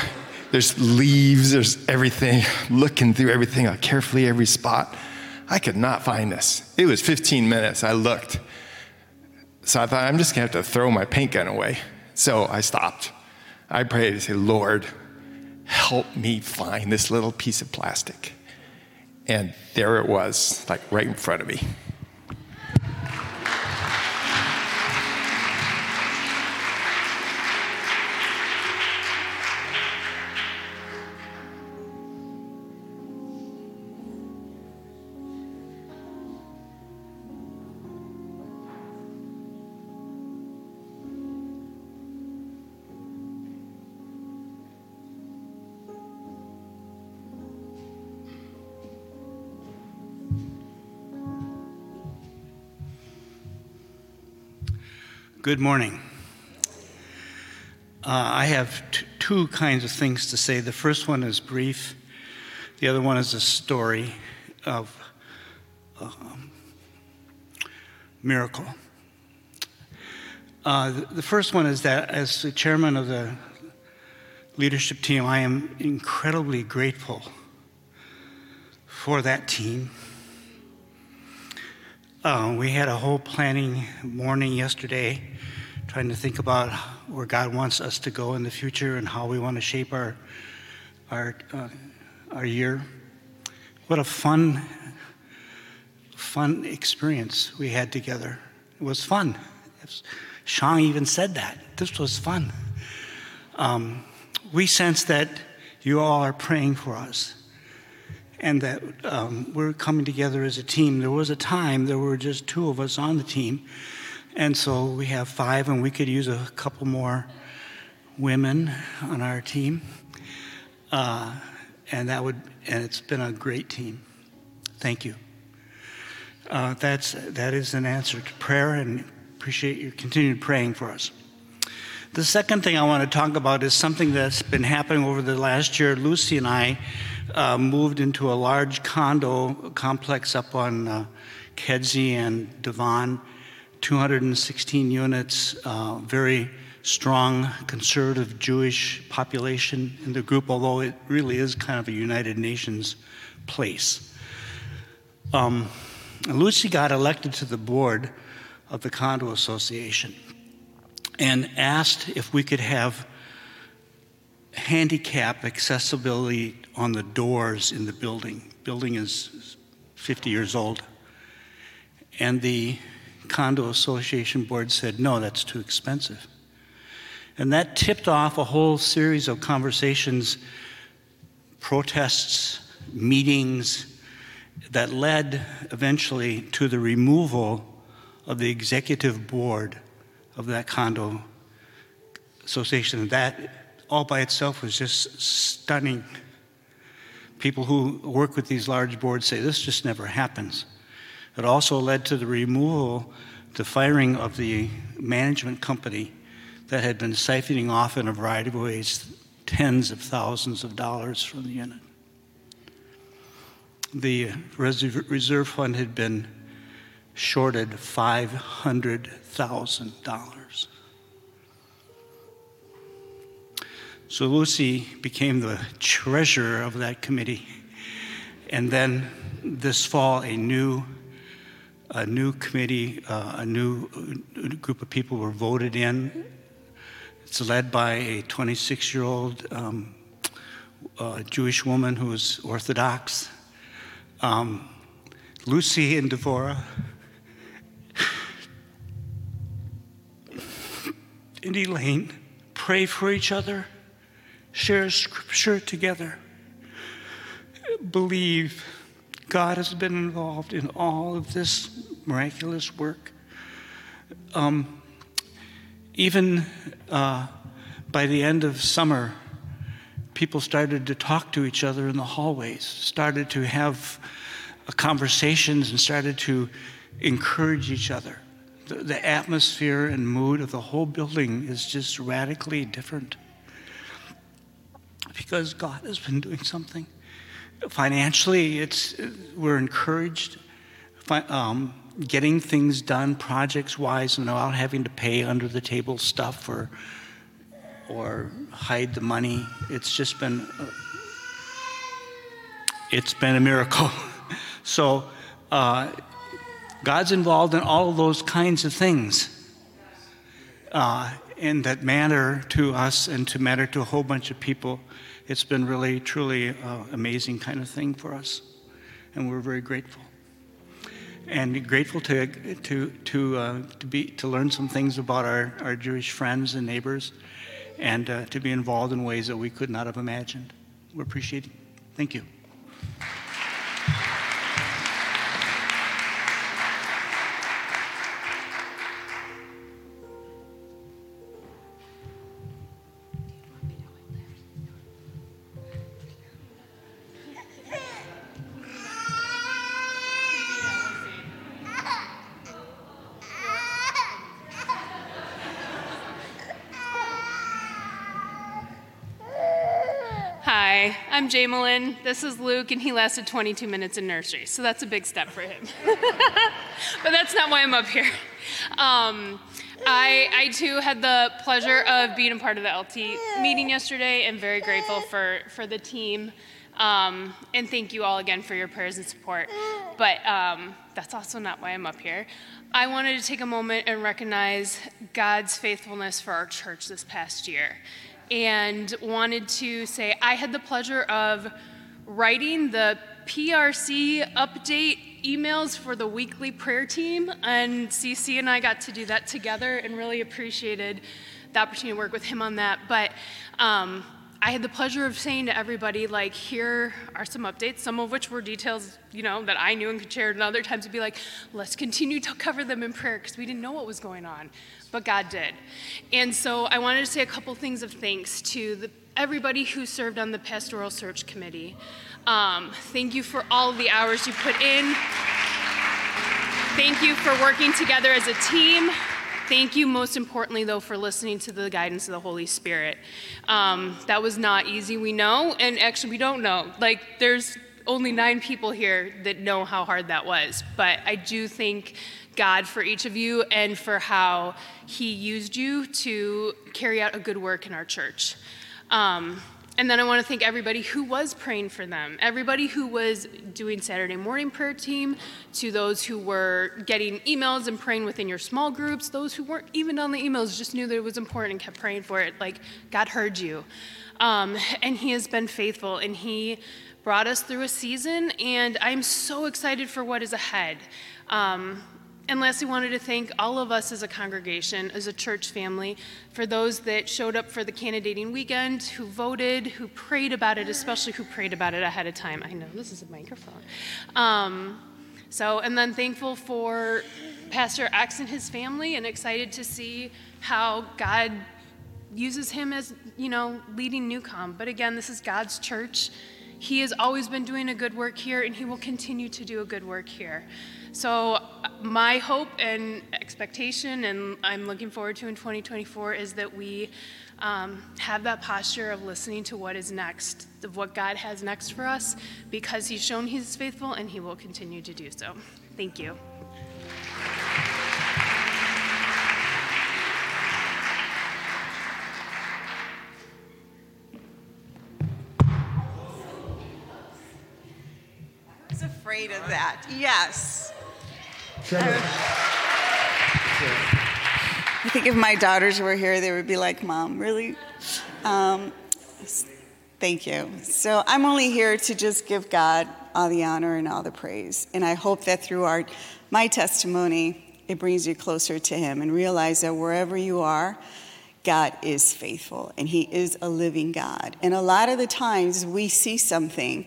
there's leaves, there's everything, looking through everything, like carefully every spot. I could not find this. It was fifteen minutes, I looked. So I thought, I'm just gonna have to throw my paint gun away. So I stopped. I prayed and said, Lord, help me find this little piece of plastic. And there it was, like right in front of me. Good morning. Uh, I have t- two kinds of things to say. The first one is brief. The other one is a story of uh, miracle. Uh, the, the first one is that as the chairman of the leadership team, I am incredibly grateful for that team. Uh, we had a whole planning morning yesterday, trying to think about where God wants us to go in the future and how we want to shape our our uh, our year. What a fun, fun experience we had together. It was fun. It was, Sean even said that. This was fun. Um, we sense that you all are praying for us, and that um, we're coming together as a team. There was a time there were just two of us on the team, and so we have five, and we could use a couple more women on our team, uh, and that would. And it's been a great team. Thank you. Uh, that's that is an answer to prayer, and appreciate your continued praying for us. The second thing I want to talk about is something that's been happening over the last year. Lucy and I Uh, moved into a large condo complex up on uh, Kedzie and Devon, two hundred sixteen units, uh, very strong conservative Jewish population in the group, although it really is kind of a United Nations place. Um, Lucy got elected to the board of the condo association and asked if we could have handicap accessibility on the doors in the building. Building is fifty years old. And the condo association board said, no, that's too expensive. And that tipped off a whole series of conversations, protests, meetings, that led eventually to the removal of the executive board of that condo association. That all by itself was just stunning. People who work with these large boards say this just never happens. It also led to the removal the firing of the management company that had been siphoning off in a variety of ways tens of thousands of dollars from the unit. The reserve fund had been shorted five hundred thousand dollars. So Lucy became the treasurer of that committee. And then this fall, a new a new committee, uh, a new group of people were voted in. It's led by a twenty-six-year-old um, uh, Jewish woman who is Orthodox. Um, Lucy and Devorah and Elaine pray for each other, share scripture together, believe God has been involved in all of this miraculous work. Um, even uh, by the end of summer, people started to talk to each other in the hallways, started to have conversations and started to encourage each other. The, the atmosphere and mood of the whole building is just radically different because God has been doing something. Financially, it's we're encouraged, um, getting things done projects-wise and without having to pay under-the-table stuff or, or hide the money. It's just been, uh, it's been a miracle. So uh, God's involved in all of those kinds of things uh, and that matter to us and to matter to a whole bunch of people. It's been really, truly uh, amazing kind of thing for us, and we're very grateful. And grateful to to to uh, to be to learn some things about our, our Jewish friends and neighbors, and uh, to be involved in ways that we could not have imagined. We appreciate it. Thank you. I'm Jamalyn, this is Luke, and he lasted twenty-two minutes in nursery, so that's a big step for him. But that's not why I'm up here. Um, I, I too had the pleasure of being a part of the L T meeting yesterday and very grateful for, for the team. Um, and thank you all again for your prayers and support. But um, that's also not why I'm up here. I wanted to take a moment and recognize God's faithfulness for our church this past year. And wanted to say I had the pleasure of writing the P R C update emails for the weekly prayer team, and Cece and I got to do that together and really appreciated the opportunity to work with him on that. But um, I had the pleasure of saying to everybody, like, here are some updates, some of which were details, you know, that I knew and could share, and other times would be like, let's continue to cover them in prayer because we didn't know what was going on, but God did. And so I wanted to say a couple things of thanks to the, everybody who served on the Pastoral Search Committee. Um, thank you for all the hours you put in. Thank you for working together as a team. Thank you, most importantly, though, for listening to the guidance of the Holy Spirit. Um, that was not easy, we know, and actually we don't know. Like, there's only nine people here that know how hard that was, but I do thank God for each of you and for how he used you to carry out a good work in our church. Um, And then I want to thank everybody who was praying for them, everybody who was doing Saturday morning prayer team, to those who were getting emails and praying within your small groups, those who weren't even on the emails, just knew that it was important and kept praying for it. Like, God heard you. Um, and he has been faithful, and he brought us through a season, and I'm so excited for what is ahead. Um, And lastly, I wanted to thank all of us as a congregation, as a church family, for those that showed up for the candidating weekend, who voted, who prayed about it, especially who prayed about it ahead of time. I know, this is a microphone. Um, so, and then thankful for Pastor X and his family, and excited to see how God uses him as, you know, leading Newcom. But again, this is God's church. He has always been doing a good work here, and he will continue to do a good work here. So my hope and expectation, and I'm looking forward to in twenty twenty-four, is that we um, have that posture of listening to what is next, of what God has next for us, because he's shown he's faithful, and he will continue to do so. Thank you. Afraid of that. Yes. Sure. I think if my daughters were here, they would be like, Mom, really? Um, thank you. So I'm only here to just give God all the honor and all the praise. And I hope that through our my testimony, it brings you closer to him, and realize that wherever you are, God is faithful, and he is a living God. And a lot of the times we see something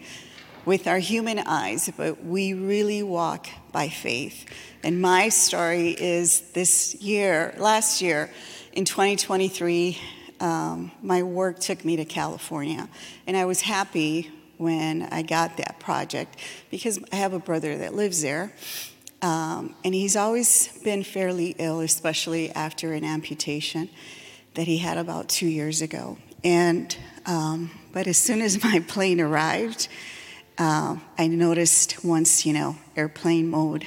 with our human eyes, but we really walk by faith. And my story is this year, last year, in twenty twenty-three, um, my work took me to California. And I was happy when I got that project, because I have a brother that lives there. Um, and he's always been fairly ill, especially after an amputation that he had about two years ago. And um, but as soon as my plane arrived, Uh, I noticed once, you know, airplane mode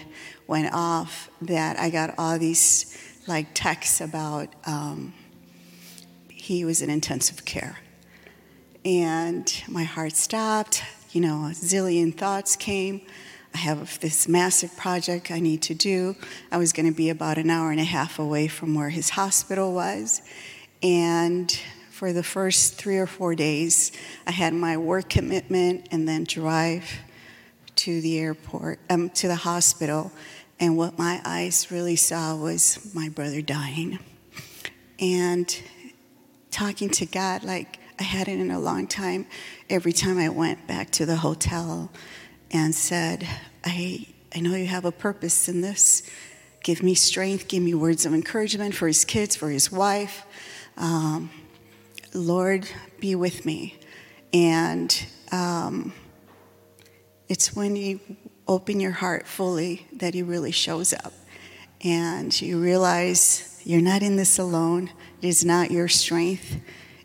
went off, that I got all these, like, texts about um, he was in intensive care. And my heart stopped. You know, a zillion thoughts came. I have this massive project I need to do. I was going to be about an hour and a half away from where his hospital was. And for the first three or four days, I had my work commitment and then drive to the airport, um, to the hospital. And what my eyes really saw was my brother dying. And talking to God like I hadn't in a long time, every time I went back to the hotel and said, I, I know you have a purpose in this. Give me strength, give me words of encouragement for his kids, for his wife. Um, Lord, be with me. And um, it's when you open your heart fully that he really shows up. And you realize you're not in this alone. It is not your strength.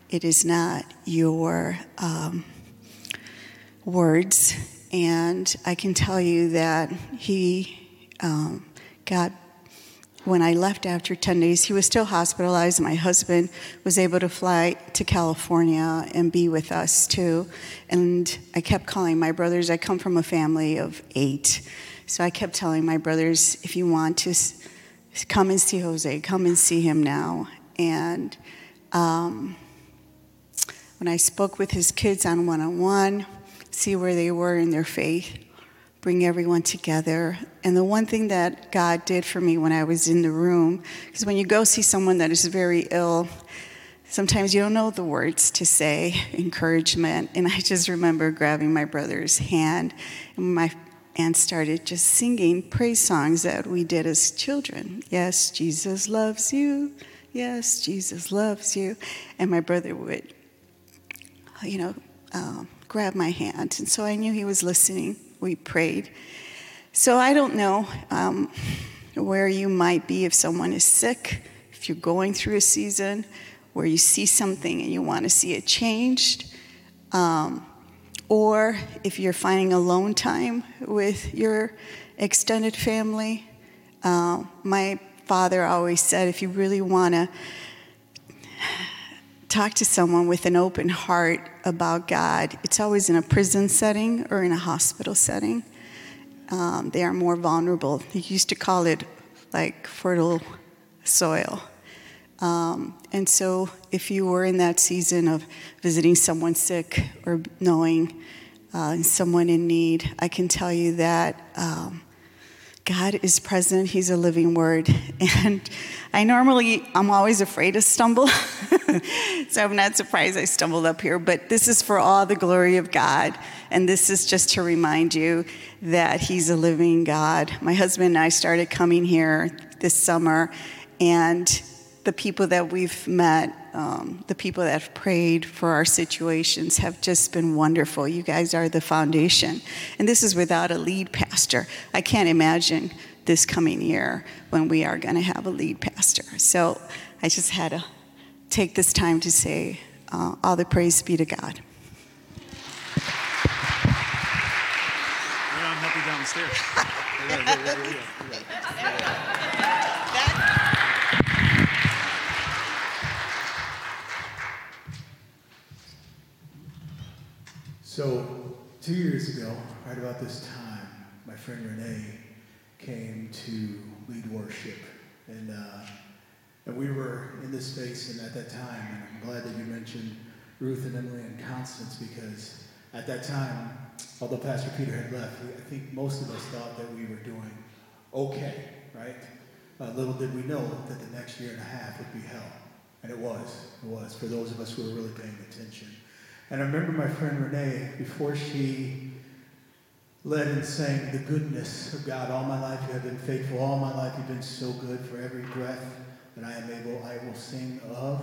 It is not your um, words. And I can tell you that he, um, God, when I left after ten days, he was still hospitalized. My husband was able to fly to California and be with us, too. And I kept calling my brothers. I come from a family of eight. So I kept telling my brothers, if you want to, come and see Jose. Come and see him now. And um, when I spoke with his kids on one-on-one, see where they were in their faith, bring everyone together. And the one thing that God did for me when I was in the room, because when you go see someone that is very ill, sometimes you don't know the words to say, encouragement. And I just remember grabbing my brother's hand, and my and started just singing praise songs that we did as children. Yes, Jesus loves you. Yes, Jesus loves you. And my brother would, you know, um, grab my hand. And so I knew he was listening. We prayed. So I don't know um, where you might be if someone is sick, if you're going through a season where you see something and you want to see it changed, um, or if you're finding alone time with your extended family. Uh, my father always said, if you really want to talk to someone with an open heart about God, it's always in a prison setting or in a hospital setting. Um, they are more vulnerable. He used to call it like fertile soil. Um, and so if you were in that season of visiting someone sick or knowing uh, someone in need, I can tell you that um, God is present. He's a living word. And I normally, I'm always afraid to stumble. So I'm not surprised I stumbled up here. But this is for all the glory of God. And this is just to remind you that he's a living God. My husband and I started coming here this summer. And the people that we've met um, the people that have prayed for our situations have just been wonderful. You guys are the foundation. And this is without a lead pastor. I can't imagine this coming year when we are going to have a lead pastor. So I just had to take this time to say uh, all the praise be to God. I'm helping downstairs. So two years ago, right about this time, my friend Renee came to lead worship, and uh, and we were in this space. And at that time, and I'm glad that you mentioned Ruth and Emily and Constance, because at that time, although Pastor Peter had left, I think most of us thought that we were doing okay, right? Uh, little did we know that the next year and a half would be hell, and it was. It was for those of us who were really paying attention. And I remember my friend Renee, before she led and sang the goodness of God, all my life you have been faithful, all my life you've been so good, for every breath that I am able, I will sing of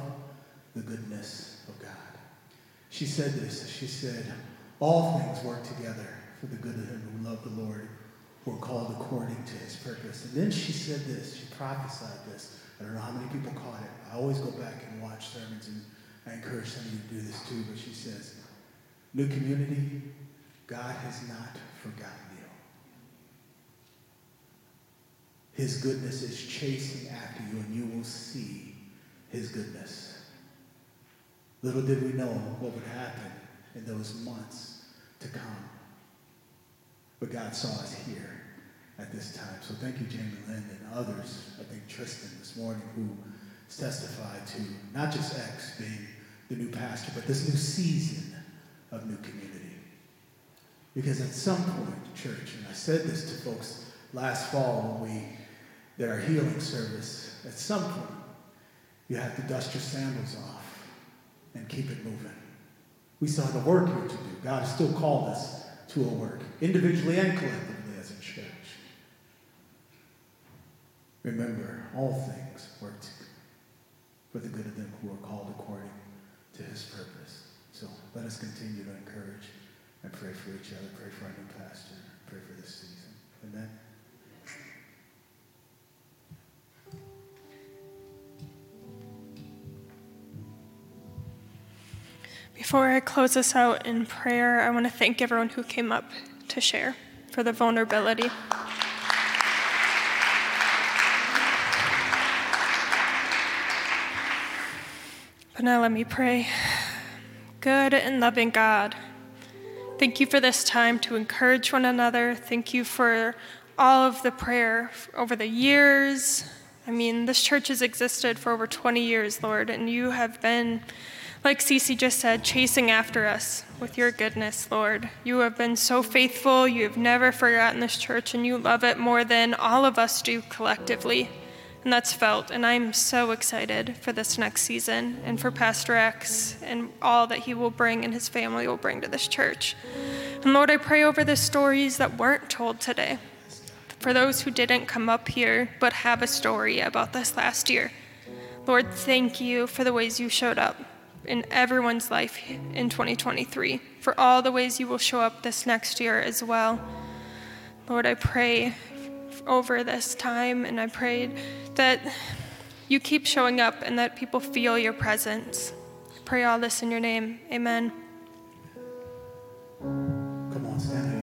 the goodness of God. She said this, she said, all things work together for the good of him who love the Lord, who are called according to his purpose. And then she said this, she prophesied this. I don't know how many people caught it. I always go back and watch sermons, and I encourage some of you to do this too, but she says, New Community, God has not forgotten you. His goodness is chasing after you, and you will see his goodness. Little did we know what would happen in those months to come. But God saw us here at this time. So thank you, Jamalyn, and others. I think Tristan this morning, who testified to not just X being the new pastor, but this new season of New Community. Because at some point, church, and I said this to folks last fall when we did our healing service, at some point, you have to dust your sandals off and keep it moving. We still have a work here to do. God has still called us to a work, individually and collectively as a church. Remember, all things work together for the good of them who are called according to his purpose. So let us continue to encourage and pray for each other, pray for our new pastor, pray for this season. Amen. Before I close this out in prayer, I want to thank everyone who came up to share for the vulnerability. But now let me pray. Good and loving God, thank you for this time to encourage one another. Thank you for all of the prayer over the years. I mean, this church has existed for over twenty years, Lord, and you have been, like Cece just said, chasing after us with your goodness, Lord. You have been so faithful. You have never forgotten this church, and you love it more than all of us do collectively. And that's felt, and I'm so excited for this next season and for Pastor X and all that he will bring and his family will bring to this church. And Lord, I pray over the stories that weren't told today, for those who didn't come up here but have a story about this last year. Lord, thank you for the ways you showed up in everyone's life in twenty twenty-three, for all the ways you will show up this next year as well. Lord, I pray over this time, and I prayed that you keep showing up and that people feel your presence. I pray all this in your name. Amen.